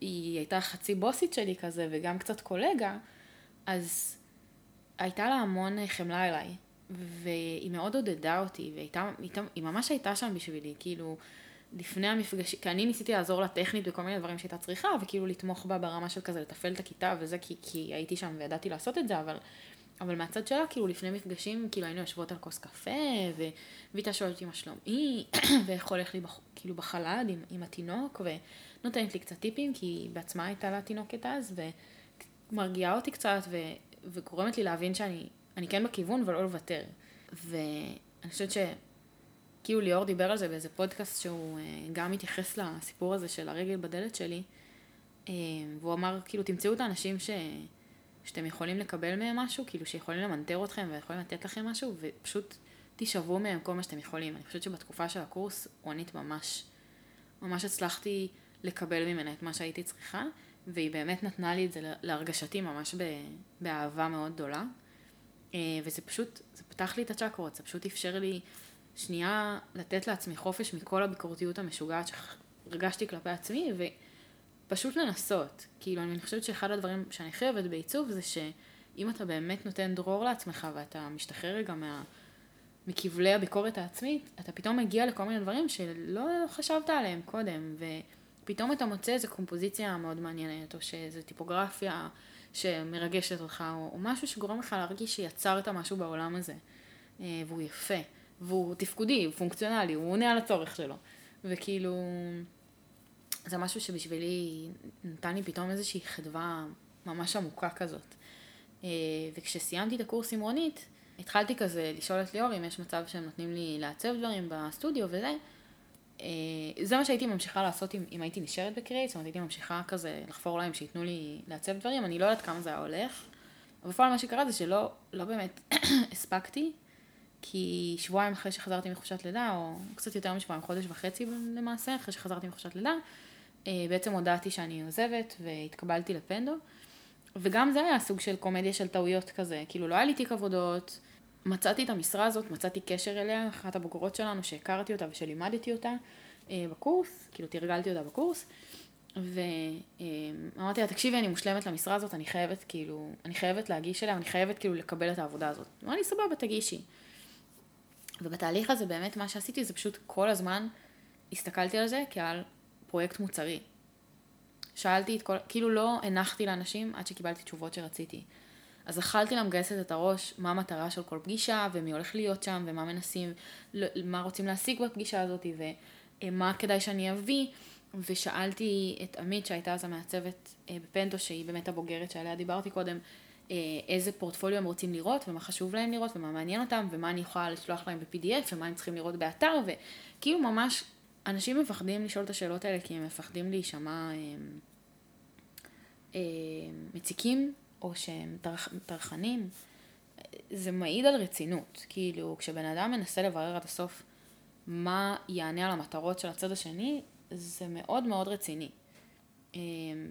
היא הייתה חצי בוסית שלי כזה, וגם קצת קולגה, אז הייתה לה המון חמלה אליי, והיא מאוד עודדה אותי, והיא ממש הייתה שם בשבילי, כאילו לפני המפגש, כי אני ניסיתי לעזור לה טכנית בכל מיני דברים שהייתה צריכה, וכאילו לתמוך בה ברמה של כזה, לטפל את הכיתה וזה, כי, כי הייתי שם וידעתי לעשות את זה, אבל, אבל מהצד שלה, כאילו לפני מפגשים, כאילו היינו יושבות על כוס קפה, ו... ואיתה שואלת אותי מה שלומי, ואיך הולך לי בח... כאילו בחלד עם, עם התינוק, ונותנת לי קצת טיפים, כי בעצמה הייתה לה תינוקת אז, ומרגיעה אותי קצת, ו... וגורמת לי להבין שאני אני כן בכיוון, ולא לוותר. ואני חושבת ש... כאילו ליאור דיבר על זה באיזה פודקאסט שהוא גם מתייחס לסיפור הזה של הרגל בדלת שלי, והוא אמר, כאילו, תמצאו את האנשים ש... שאתם יכולים לקבל מהם משהו, כאילו שיכולים למנטר אתכם ויכולים לתת לכם משהו, ופשוט תישבו מהם כל מה שאתם יכולים. אני חושבת שבתקופה של הקורס, רונית ממש, ממש הצלחתי לקבל ממנה את מה שהייתי צריכה, והיא באמת נתנה לי את זה להרגשתי ממש באהבה מאוד גדולה, וזה פשוט, זה פתח לי את הצ'קרות, זה פשוט אפשר לי שנייה לתת לעצמי חופש מכל הביקורתיות המשוגעת שהרגשתי כלפי עצמי, ופשוט לנסות. כאילו, אני חושבת שאחד הדברים שאני הכי אוהבת בעיצוב זה שאם אתה באמת נותן דרור לעצמך ואתה משתחרר רגע מה... מכבלי הביקורת העצמית, אתה פתאום מגיע לכל מיני דברים שלא חשבת עליהם קודם, ופתאום אתה מוצא איזו קומפוזיציה מאוד מעניינת, או שאיזו טיפוגרפיה שמרגשת אותך, או, או משהו שגורם לך להרגיש שיצרת משהו בעולם הזה, והוא יפה. והוא תפקודי, הוא פונקציונלי, הוא עונה על הצורך שלו. וכאילו, זה משהו שבשבילי נתן לי פתאום איזושהי חדווה ממש עמוקה כזאת. וכשסיימתי את הקורס עם רונית, התחלתי כזה לשאול את ליאור אם יש מצב שהם נותנים לי לעצב דברים בסטודיו וזה. זה מה שהייתי ממשיכה לעשות אם, אם הייתי נשארת בקריאייט, זאת אומרת, הייתי ממשיכה כזה לחפור להם שיתנו לי לעצב דברים, אני לא יודעת כמה זה הולך. אבל בפועל מה שקרה זה שלא, לא באמת הספקתי. כי שבועיים אחרי שחזרתי מחופשת לידה, או קצת יותר משבועיים, חודש וחצי למעשה, אחרי שחזרתי מחופשת לידה, בעצם הודעתי שאני עוזבת, והתקבלתי לפנדו, וגם זה היה סוג של קומדיה של טעויות כזה, כאילו לא היה לי תיק עבודות, מצאתי את המשרה הזאת, מצאתי קשר אליה, אחת הבוגרות שלנו שהכרתי אותה ושלימדתי אותה בקורס, כאילו תרגלתי אותה בקורס, ואמרתי לה, תקשיבי, אני מושלמת למשרה הזאת, אני חייבת, כאילו, אני חייבת להגיש אליה, אני חייבת, כאילו, לקבל את העבודה הזאת. ואני, סבבה, תגישי. ובתהליך הזה באמת מה שעשיתי זה פשוט כל הזמן הסתכלתי על זה כעל פרויקט מוצרי. שאלתי את כל, כאילו לא הנחתי לאנשים עד שקיבלתי תשובות שרציתי. אז אכלתי למגייסת את הראש מה המטרה של כל פגישה ומי הולך להיות שם ומה מנסים, מה רוצים להשיג בפגישה הזאת ומה כדאי שאני אביא. ושאלתי את עמית שהייתה אז המעצבת בפנדו שהיא באמת הבוגרת שעליה דיברתי קודם, איזה פורטפוליו הם רוצים לראות, ומה חשוב להם לראות, ומה מעניין אותם, ומה אני יכולה לשלוח להם ב-פי די אף, ומה הם צריכים לראות באתר, וכאילו ממש, אנשים מפחדים לשאול את השאלות האלה, כי הם מפחדים להישמע הם, הם, מציקים, או שהם טרחנים, זה מעיד על רצינות, כאילו, כשבן אדם מנסה לברר עד הסוף, מה יענה על המטרות של הצד השני, זה מאוד מאוד רציני,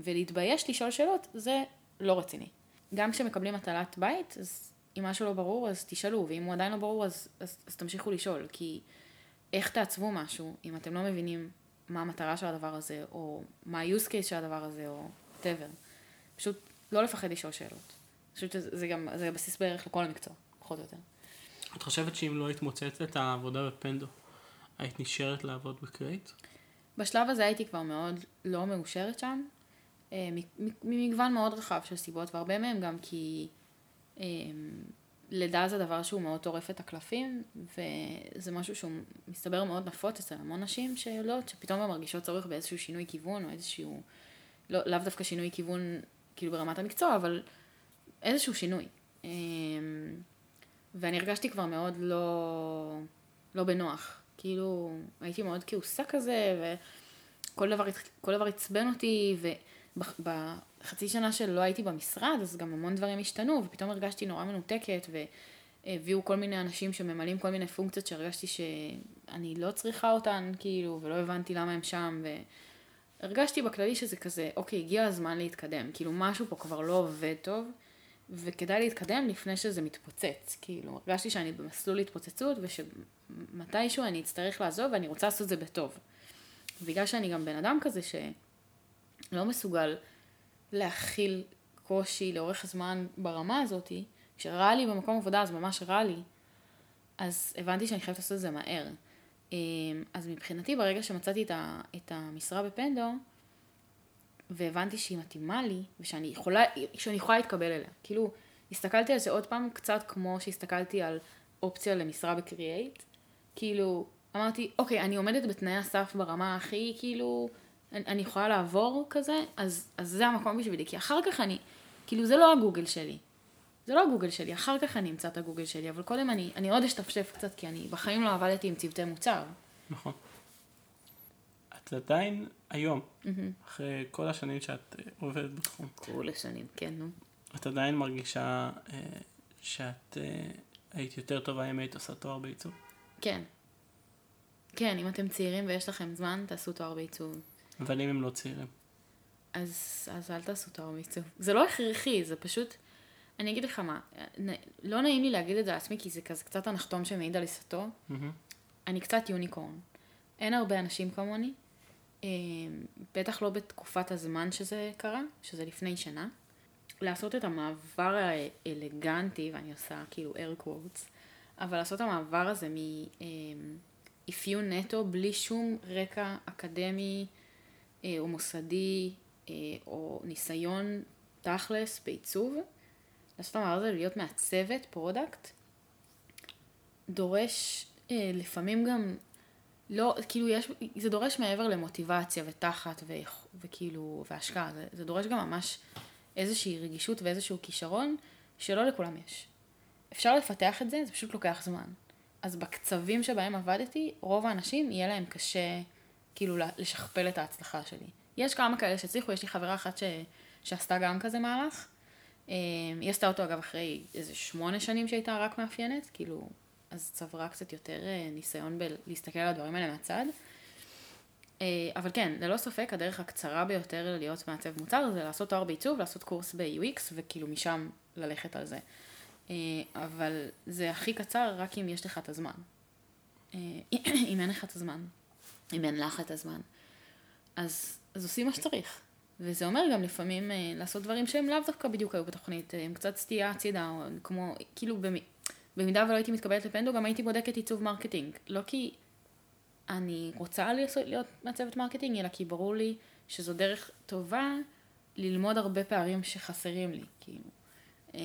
ולהתבייש לשאול שאלות, זה לא רציני. גם כשמקבלים מטלת בית, אז אם משהו לא ברור, אז תשאלו, ואם הוא עדיין לא ברור, אז, אז, אז תמשיכו לשאול, כי איך תעצבו משהו, אם אתם לא מבינים מה המטרה של הדבר הזה, או מה ה-use case של הדבר הזה, או whatever. פשוט לא לפחד לשאול שאלות. פשוט זה גם, זה הבסיס בערך לכל המקצוע, פחות או יותר. את חושבת שאם לא היית מוצאת את העבודה בפנדו, היית נשארת לעבוד בקרייט? בשלב הזה הייתי כבר מאוד לא מאושרת שם, ממגוון מאוד רחב של סיבות, והרבה מהם גם כי לידה זה דבר שהוא מאוד טורף את הקלפים, וזה משהו שהוא מסתבר מאוד נפוץ אצל המון נשים שעולות, שפתאום הן מרגישות צורך באיזשהו שינוי כיוון, או איזשהו, לא, לאו דווקא שינוי כיוון כאילו ברמת המקצוע, אבל איזשהו שינוי. ואני הרגשתי כבר מאוד לא, לא בנוח. כאילו, הייתי מאוד כעוסה כזה, וכל דבר, כל דבר הצבן אותי, ובחצי שנה שלא הייתי במשרד, אז גם המון דברים השתנו, ופתאום הרגשתי נורא מנותקת, והביאו כל מיני אנשים שממלאים כל מיני פונקציות, שהרגשתי שאני לא צריכה אותן, כאילו, ולא הבנתי למה הם שם, והרגשתי בכללי שזה כזה, אוקיי, הגיע הזמן להתקדם, כאילו, משהו פה כבר לא עובד טוב, וכדאי להתקדם לפני שזה מתפוצץ, כאילו, הרגשתי שאני במסלול התפוצצות, ושמתישהו אני אצטרך לעזוב, ואני רוצה לעשות את זה בטוב. בגלל שאני גם בן אדם כזה שלא מסוגל להכיל קושי לאורך הזמן ברמה הזאת, כשרע לי במקום עבודה, אז ממש רע לי, אז הבנתי שאני חייבת לעשות את זה מהר. אז מבחינתי, ברגע שמצאתי את המשרה בפנדו, והבנתי שהיא מתאימה לי, ושאני יכולה, שאני יכולה להתקבל אליה. כאילו, הסתכלתי על זה עוד פעם קצת כמו שהסתכלתי על אופציה למשרה בקריאייט. כאילו, אמרתי, אוקיי, אני עומדת בתנאי הסף ברמה הכי, כאילו, אני יכולה לעבור כזה, אז, אז זה המקום בשבילי. כי אחר כך אני, כאילו, זה לא הגוגל שלי. זה לא הגוגל שלי. אחר כך אני אמצא את הגוגל שלי, אבל קודם אני, אני עוד אשתפשף קצת, כי אני בחיים לא עבדתי עם צוותי מוצר. נכון. את עדיין היום, אחרי כל השנים שאת עובדת בתחום. כל השנים, כן, נו. את עדיין מרגישה שאת היית יותר טובה אם היית עושה תואר בעיצוב? כן. כן, אם אתם צעירים ויש לכם זמן, תעשו תואר בעיצוב. אבל אם הם לא צעירים? אז אל תעשו תואר בעיצוב. זה לא הכרחי, זה פשוט... אני אגיד לך מה, לא נעים לי להגיד את זה לעצמי, כי זה כזה קצת הנחתום שמעיד על עיסתו. אני קצת יוניקורן. אין הרבה אנשים כמוני. בטח לא בתקופת הזמן שזה קרה, שזה לפני שנה, לעשות את המעבר האלגנטי, ואני עושה כאילו air quotes, אבל לעשות המעבר הזה מאפיון נטו, בלי שום רקע אקדמי או מוסדי או ניסיון תכלס בעיצוב, לעשות המעבר הזה להיות מעצבת, פרודקט, דורש לפעמים גם לא, כאילו יש, זה דורש מעבר למוטיבציה ותחת ו, וכאילו, והשקעה. זה, זה דורש גם ממש איזושהי רגישות ואיזשהו כישרון שלא לכולם יש. אפשר לפתח את זה, זה פשוט לוקח זמן. אז בקצבים שבהם עבדתי, רוב האנשים יהיה להם קשה, כאילו, לשכפל את ההצלחה שלי. יש כמה כאלה שצליחו, יש לי חברה אחת ש, שעשתה גם כזה מהלך. היא עשתה אותו, אגב, אחרי איזה שמונה שנים שהייתה רק מאפיינת, כאילו, אז צברה קצת יותר ניסיון להסתכל על הדברים האלה מהצד. אבל כן, ללא ספק, הדרך הקצרה ביותר להיות מעצב מוצר זה לעשות תואר בעיצוב, לעשות קורס ב-יו אקס, וכאילו משם ללכת על זה. אבל זה הכי קצר רק אם יש לך את הזמן. אם אין לך את הזמן. אם אין לך את הזמן. אז, אז עושים מה שצריך. וזה אומר גם לפעמים לעשות דברים שהם לאו דווקא בדיוק היו בתוכנית. הם קצת סטייה הצידה, או כמו, כאילו במי... במידה ולא הייתי מתקבלת לפנדו, גם הייתי בודקת עיצוב מרקטינג. לא כי אני רוצה להיות מעצבת מרקטינג, אלא כי ברור לי שזו דרך טובה ללמוד הרבה פערים שחסרים לי, כאילו.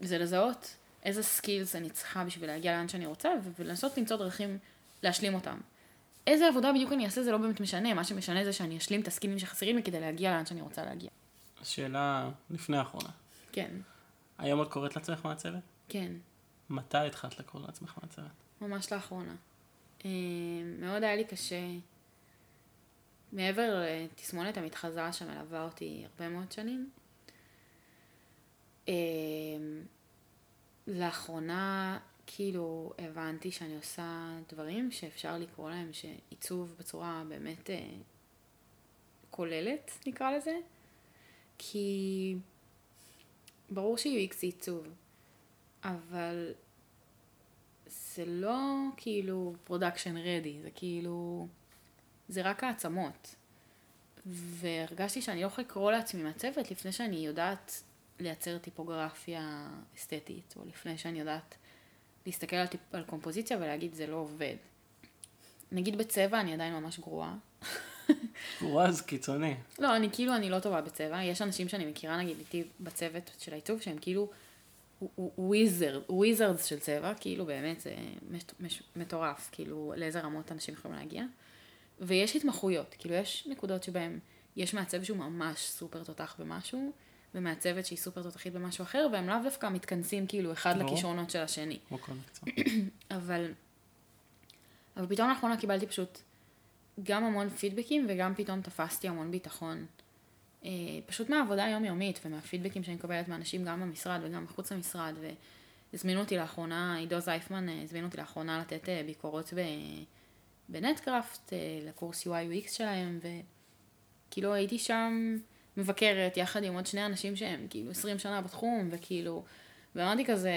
זה לזהות איזה סקילס אני צריכה בשביל להגיע לאן שאני רוצה, ולנסות למצוא דרכים להשלים אותם. איזה עבודה בדיוק אני אעשה, זה לא באמת משנה. מה שמשנה זה שאני אשלים את הסקילים שחסרים לי כדי להגיע לאן שאני רוצה להגיע. השאלה לפני האחרונה. כן. היום עוד קוראת לעצמך מעצבת? כן. מתי התחלת לקרוא לעצמך מעצבת? ממש לאחרונה. מאוד היה לי קשה. מעבר לתסמונת המתחזה שמלווה אותי הרבה מאוד שנים. לאחרונה כאילו הבנתי שאני עושה דברים שאפשר לקרוא להם שעיצוב בצורה באמת כוללת, נקרא לזה. כי ברור ש-יו אקס זה עיצוב. אבל זה לא כאילו production ready, זה כאילו, זה רק העצמות. והרגשתי שאני לא יכולה לקרוא לעצמי מעצבת לפני שאני יודעת לייצר טיפוגרפיה אסתטית, או לפני שאני יודעת להסתכל על, טיפ, על קומפוזיציה ולהגיד, זה לא עובד. נגיד בצבע, אני עדיין ממש גרועה. גרועה זה קיצוני. לא, אני כאילו, אני לא טובה בצבע. יש אנשים שאני מכירה, נגיד, איתי בצוות של העיצוב, שהם כאילו וויזרד, וויזרדס של צבע, כאילו באמת זה מטורף, כאילו לאיזה רמות אנשים יכולים להגיע. ויש התמחויות, כאילו יש נקודות שבהם יש מעצב שהוא ממש סופר תותח במשהו, ומעצבת שהיא סופר תותחית במשהו אחר, והם לאו דווקא מתכנסים כאילו אחד לכישרונות של השני. אבל, אבל פתאום לאחרונה קיבלתי פשוט גם המון פידבקים, וגם פתאום תפסתי המון ביטחון. פשוט מהעבודה היומיומית, ומהפידבקים שאני מקבלת מאנשים גם במשרד וגם מחוץ למשרד, והזמינו אותי לאחרונה, עידו זייפמן הזמינו אותי לאחרונה לתת ביקורות בנטקראפט, לקורס יו איי יו אקס שלהם, וכאילו הייתי שם מבקרת יחד עם עוד שני אנשים שהם כאילו עשרים שנה בתחום, וכאילו, ואמרתי כזה,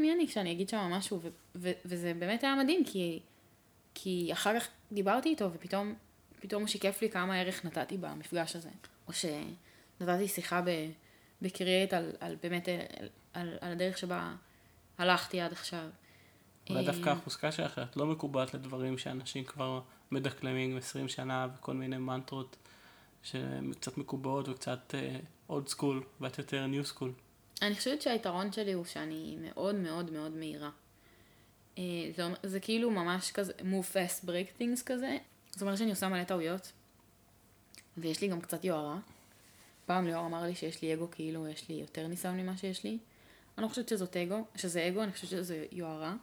מי אני כשאני אגיד שם משהו, ו- ו- וזה באמת היה מדהים, כי, כי אחר כך דיברתי איתו, ופתאום פתאום שיקף לי כמה ערך נתתי במפגש הזה. או שנתתי שיחה בקריאט על, על באמת, על, על, על הדרך שבה הלכתי עד עכשיו. אולי דווקא החוסקה שלך, את לא מקובעת לדברים שאנשים כבר מדקלמים עשרים שנה וכל מיני מנטרות שקצת מקובעות וקצת אולד סקול ואת יותר ניו סקול. אני חושבת שהיתרון שלי הוא שאני מאוד מאוד מאוד מהירה. זה, זה כאילו ממש כזה, move fast break things כזה. זאת אומרת שאני עושה מלא טעויות. ויש לי גם קצת יוערה. פעם ליאור אמר לי שיש לי אגו, כאילו יש לי יותר ניסיון ממה שיש לי. אני לא חושבת שזאת אגו, שזה אגו, אני חושבת שזה יוערה.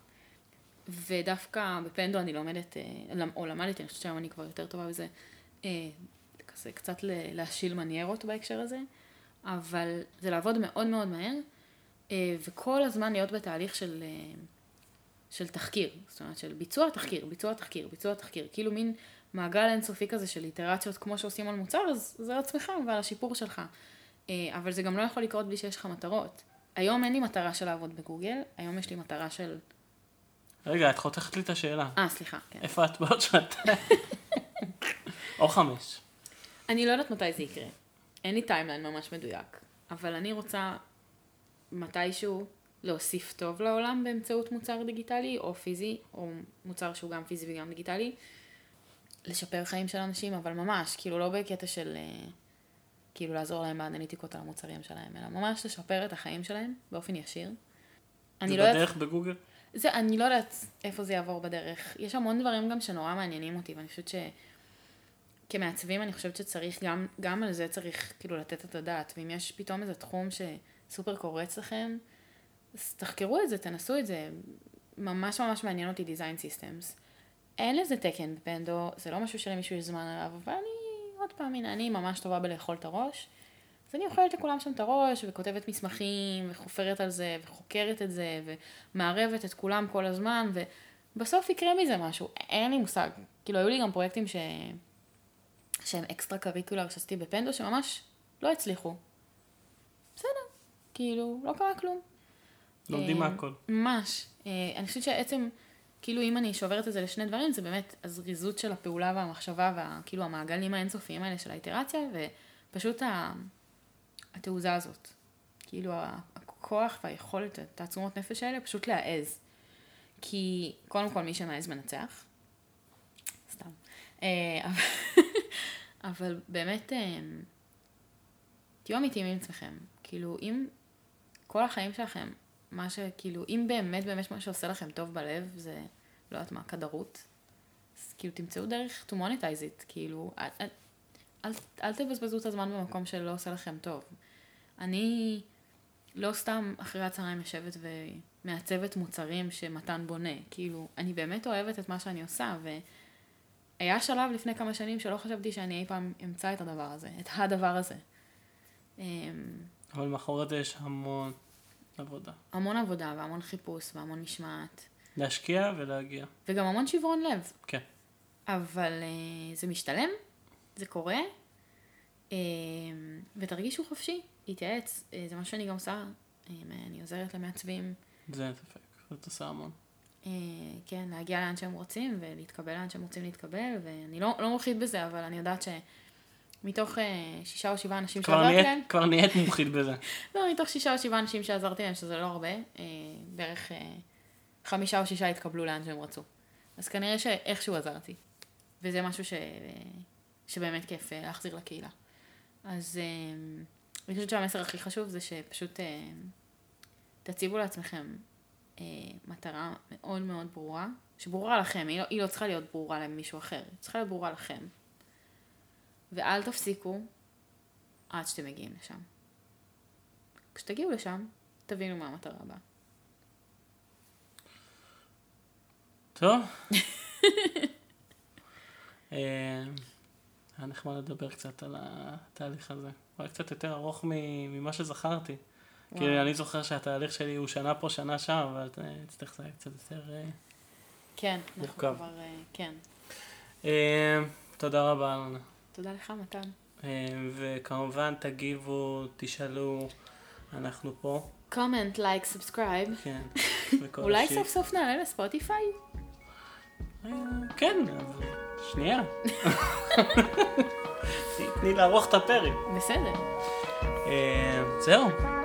ודווקא בפנדו אני לומדת, או למדתי, אני חושבת שהיום אני כבר יותר טובה בזה, כזה קצת להשיל מניירות בהקשר הזה, אבל זה לעבוד מאוד מאוד מהר, וכל הזמן להיות בתהליך של, של תחקיר, זאת אומרת של ביצוע תחקיר, ביצוע תחקיר, ביצוע תחקיר, כאילו מין מעגל אינסופי כזה של איטרציות כמו שעושים על מוצר, אז זה על עצמך ועל השיפור שלך. אבל זה גם לא יכול לקרות בלי שיש לך מטרות. היום אין לי מטרה של לעבוד בגוגל, היום יש לי מטרה של... רגע, את חותכת לי את השאלה. אה, סליחה, כן. איפה את בעוד שעתיים? או חמש. אני לא יודעת מתי זה יקרה. אין לי טיימליין ממש מדויק. אבל אני רוצה מתישהו להוסיף טוב לעולם באמצעות מוצר דיגיטלי או פיזי, או מוצר שהוא גם פיזי וגם דיגיטלי. לשפר חיים של אנשים, אבל ממש, כאילו לא בקטע של, כאילו לעזור להם באנליטיקות על המוצרים שלהם, אלא ממש לשפר את החיים שלהם באופן ישיר. זה בדרך בגוגל? זה, אני לא יודעת איפה זה יעבור בדרך. יש המון דברים גם שנורא מעניינים אותי, ואני חושבת שכמעצבים, אני חושבת שצריך, גם, גם על זה צריך כאילו לתת את הדעת, ואם יש פתאום איזה תחום שסופר קורץ לכם, אז תחקרו את זה, תנסו את זה. ממש ממש מעניין אותי דיזיין סיסטמס. אין לזה תקן בפנדו, זה לא משהו שלמישהו יש זמן עליו, אבל אני, עוד פעם, הנה, אני ממש טובה בלאכול את הראש, אז אני אוכלת לכולם שם את הראש, וכותבת מסמכים, וחופרת על זה, וחוקרת את זה, ומערבת את כולם כל הזמן, ובסוף יקרה מזה משהו, אין לי מושג. כאילו, היו לי גם פרויקטים ש... שהם אקסטרה קריקולר שעשיתי בפנדו, שממש לא הצליחו. בסדר, כאילו, לא קרה כלום. לומדים מהכל. ממש. אני חושבת שעצם... כאילו אם אני שוברת את זה לשני דברים, זה באמת הזריזות של הפעולה והמחשבה, וכאילו המעגלים האינסופיים האלה של האיטרציה, ופשוט התעוזה הזאת. כאילו הכוח והיכולת, תעצומות נפש האלה, פשוט להעז. כי קודם כל מי שמעז מנצח. סתם. אבל באמת, תהיו אמיתיים עם עצמכם. כאילו אם כל החיים שלכם, מה שכאילו, אם באמת, באמת מה שעושה לכם טוב בלב, זה, לא יודעת מה, כדרות. אז כאילו, תמצאו דרך to monetize it, כאילו, אל, אל, אל, אל תבזבזו את הזמן במקום שלא עושה לכם טוב. אני לא סתם אחרי הצהריים יושבת ומעצבת מוצרים שמתן בונה, כאילו, אני באמת אוהבת את מה שאני עושה, והיה שלב לפני כמה שנים שלא חשבתי שאני אי פעם אמצא את הדבר הזה, את הדבר הזה. אבל מאחורי זה יש המון... עבודה. המון עבודה והמון חיפוש והמון משמעת. להשקיע ולהגיע. וגם המון שברון לב. כן. אבל uh, זה משתלם, זה קורה, uh, ותרגישו חופשי, להתייעץ. Uh, זה מה שאני גם עושה, uh, אני עוזרת למעצבים. זה אין ספק, זאת עושה המון. Uh, כן, להגיע לאן שהם רוצים ולהתקבל לאן שהם רוצים להתקבל, ואני לא, לא מוכחית בזה, אבל אני יודעת ש... מתוך שישה או שבעה אנשים שעזרתי להם. כבר נהיית מומחית בזה. לא, מתוך שישה או שבעה אנשים שעזרתי להם, שזה לא הרבה, בערך חמישה או שישה התקבלו לאן שהם רצו. אז כנראה שאיכשהו עזרתי. וזה משהו ש... שבאמת כיף להחזיר לקהילה. אז אני חושבת שהמסר הכי חשוב זה שפשוט תציבו לעצמכם מטרה מאוד מאוד ברורה, שברורה לכם, היא לא, היא לא צריכה להיות ברורה למישהו אחר, היא צריכה להיות ברורה לכם. ואל תפסיקו עד שאתם מגיעים לשם. כשתגיעו לשם, תבינו מה המטרה הבאה. טוב. היה נחמד לדבר קצת על התהליך הזה. הוא היה קצת יותר ארוך ממה שזכרתי. כי אני זוכר שהתהליך שלי הוא שנה פה, שנה שם, אבל אצלך זה היה קצת יותר כן, אנחנו כבר, כן. תודה רבה, אלונה. תודה לך, מתן. וכמובן, תגיבו, תשאלו, אנחנו פה. comment, like, subscribe. כן. אולי סוף סוף נעלה לספוטיפיי? כן, אבל שנייה. תני לערוך את הפרק. בסדר. זהו.